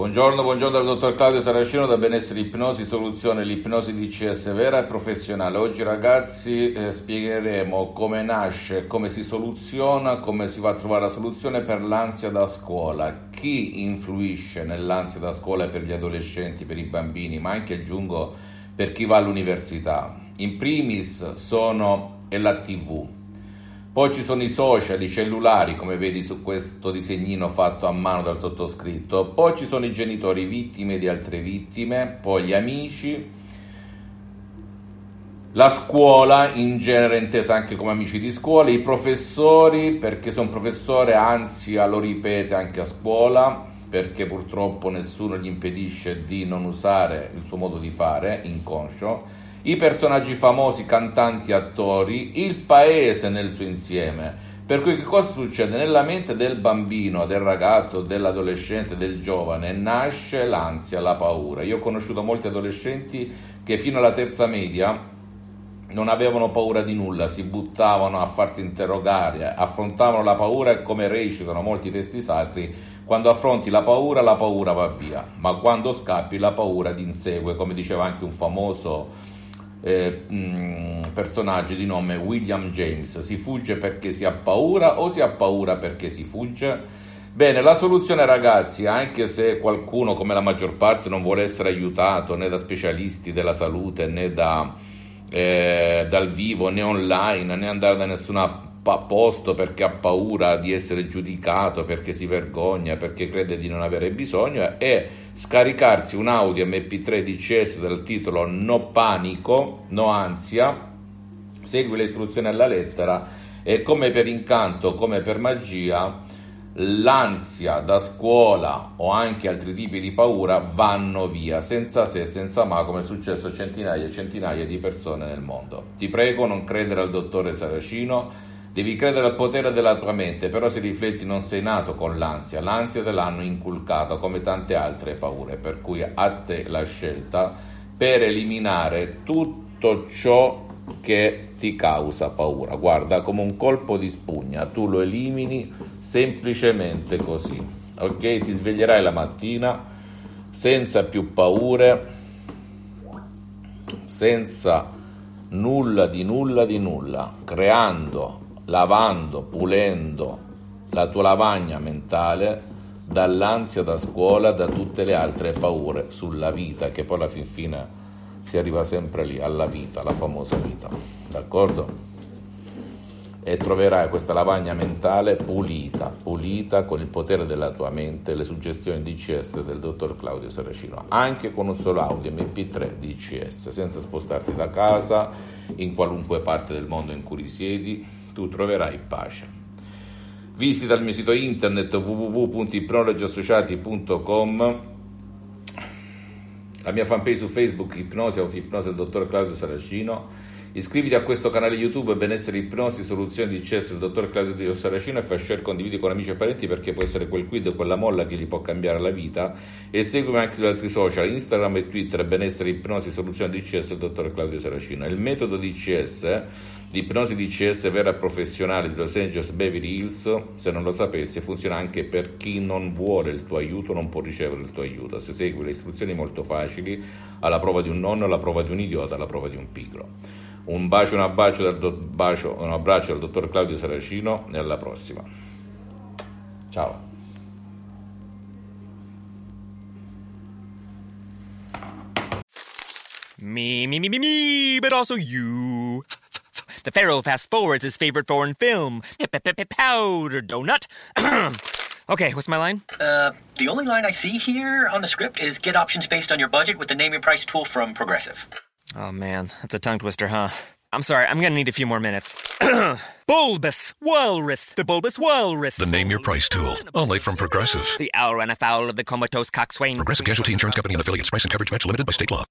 Buongiorno dal dottor Claudio Saracino da Benessere Ipnosi Soluzione, l'ipnosi DCS vera e professionale. Oggi ragazzi spiegheremo come nasce, come si soluziona, come si va a trovare la soluzione per l'ansia da scuola. Chi influisce nell'ansia da scuola per gli adolescenti, per i bambini, ma anche aggiungo per chi va all'università. In primis è la TV. Poi ci sono i social, i cellulari, come vedi su questo disegnino fatto a mano dal sottoscritto. Poi ci sono i genitori, vittime di altre vittime, poi gli amici, la scuola, in genere intesa anche come amici di scuola, i professori, perché se un professore ansia lo ripete anche a scuola, perché purtroppo nessuno gli impedisce di non usare il suo modo di fare inconscio, i personaggi famosi, cantanti, attori, il paese nel suo insieme. Per cui che cosa succede? Nella mente del bambino, del ragazzo, dell'adolescente, del giovane nasce l'ansia, la paura. Io ho conosciuto molti adolescenti che fino alla terza media non avevano paura di nulla, si buttavano a farsi interrogare, affrontavano la paura e, come recitano molti testi sacri, quando affronti la paura va via, ma quando scappi la paura ti insegue, come diceva anche un famoso personaggio di nome William James: si fugge perché si ha paura o si ha paura perché si fugge? Bene, la soluzione ragazzi, anche se qualcuno, come la maggior parte, non vuole essere aiutato né da specialisti della salute né da dal vivo né online, né andare da nessun posto perché ha paura di essere giudicato, perché si vergogna, perché crede di non avere bisogno, è scaricarsi un audio mp3 DCS dal titolo No panico, no ansia, segue le istruzioni alla lettera e, come per incanto, come per magia, l'ansia da scuola o anche altri tipi di paura vanno via senza se, senza ma, come è successo a centinaia e centinaia di persone nel mondo. Ti prego, non credere al dottore Saracino. Devi credere al potere della tua mente, però se rifletti non sei nato con l'ansia, l'ansia te l'hanno inculcata come tante altre paure, per cui a te la scelta per eliminare tutto ciò che ti causa paura. Guarda, come un colpo di spugna, tu lo elimini semplicemente così, ok? Ti sveglierai la mattina senza più paure, senza nulla, creando, lavando, pulendo la tua lavagna mentale dall'ansia da scuola, da tutte le altre paure sulla vita, che poi alla fin fine si arriva sempre lì, alla vita, alla famosa vita, d'accordo? E troverai questa lavagna mentale pulita con il potere della tua mente, le suggestioni DCS del dottor Claudio Saracino, anche con un solo audio mp3 DCS, senza spostarti da casa, in qualunque parte del mondo in cui risiedi tu troverai pace. Visita il mio sito internet www.ipnologiassociati.com, la mia fanpage su Facebook Ipnosi Autoipnosi del dottor Claudio Saracino. Iscriviti a questo canale YouTube Benessere Ipnosi Soluzione DCS del dottor Claudio Saracino e fai share, condividi con amici e parenti, perché può essere quel quid o quella molla che gli può cambiare la vita. E seguimi anche sugli altri social, Instagram e Twitter, Benessere Ipnosi Soluzione DCS del dottor Claudio Saracino. Il metodo DCS, l'ipnosi DCS vera professionale di Los Angeles Beverly Hills, se non lo sapessi, funziona anche per chi non vuole il tuo aiuto, non può ricevere il tuo aiuto. Se segui le istruzioni molto facili, alla prova di un nonno, alla prova di un idiota, alla prova di un pigro. Un abbraccio dal dottor Claudio Saracino e alla prossima. Ciao. But also you. The Pharaoh fast forwards his favorite foreign film, Powder Donut. Okay, what's my line? The only line I see here on the script is get options based on your budget with the Name Your Price tool from Progressive. Oh, man, that's a tongue twister, huh? I'm sorry, I'm going to need a few more minutes. Bulbous Walrus, the Bulbous Walrus. The Name Your Price tool, only from Progressive. The owl ran afoul of the comatose coxswain. Progressive Casualty Insurance Company and affiliates. Price and coverage match limited by state law.